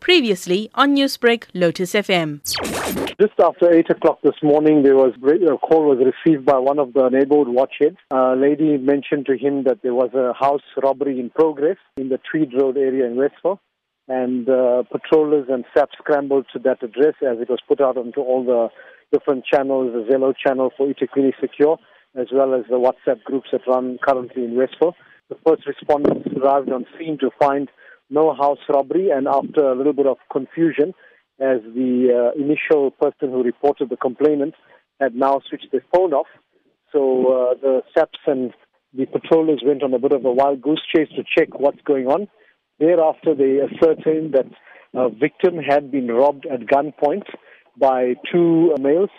Previously on Newsbreak, Lotus FM. Just after 8 o'clock this morning, a call was received by one of the neighborhood watchheads. A lady mentioned to him that there was a house robbery in progress in the Tweed Road area in Westville. And patrollers and SAPS scrambled to that address as it was put out onto all the different channels, the Zello channel for eThekwini Secure, as well as the WhatsApp groups that run currently in Westville. The first respondents arrived on scene to find no house robbery, and after a little bit of confusion, as the initial person who reported the complainant had now switched their phone off, so the SAPS and the patrollers went on a bit of a wild goose chase to check what's going on. Thereafter, they ascertained that a victim had been robbed at gunpoint by two males,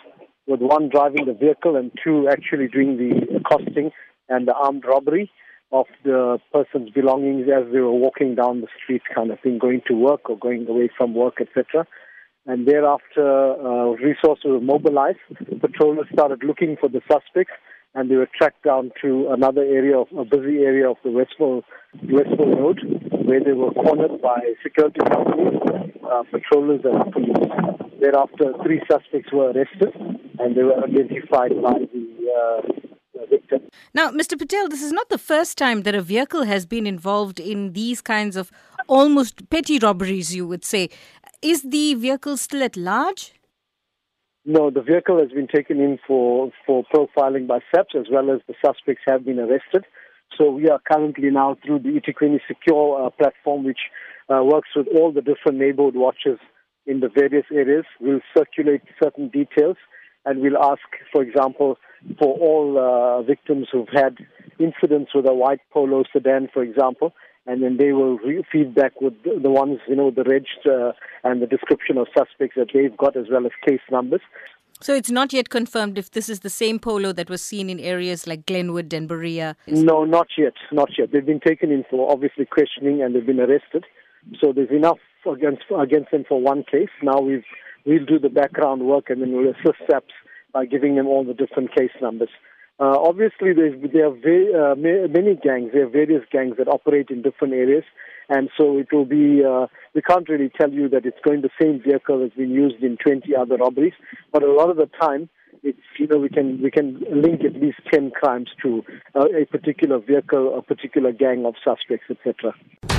with one driving the vehicle and two actually doing the accosting and the armed robbery of the person's belongings as they were walking down the street kind of thing, going to work or going away from work, etc. And thereafter, resources were mobilized. Patrollers started looking for the suspects, and they were tracked down to another area, a busy area of the Westville Road, where they were cornered by security companies, patrollers and police. Thereafter, three suspects were arrested, and they were identified by the victim. Now, Mr. Patel, this is not the first time that a vehicle has been involved in these kinds of almost petty robberies, you would say. Is the vehicle still at large? No, the vehicle has been taken in for profiling by SAPS, as well as the suspects have been arrested. So we are currently now through the eThekwini Secure platform, which works with all the different neighborhood watches in the various areas. We'll circulate certain details, and we'll ask, for example, for all victims who've had incidents with a white Polo sedan, for example, and then they will feedback with the ones, the register and the description of suspects that they've got, as well as case numbers. So it's not yet confirmed if this is the same Polo that was seen in areas like Glenwood and Berea? No, not yet. They've been taken in for, obviously, questioning, and they've been arrested. So there's enough against them for one case. Now we'll do the background work, and then we'll assist SAPS by giving them all the different case numbers. Obviously, there are many gangs. There are various gangs that operate in different areas. And so it will be, we can't really tell you that it's going the same vehicle that's been used in 20 other robberies. But a lot of the time, it's, we can link at least 10 crimes to a particular vehicle, a particular gang of suspects, etc.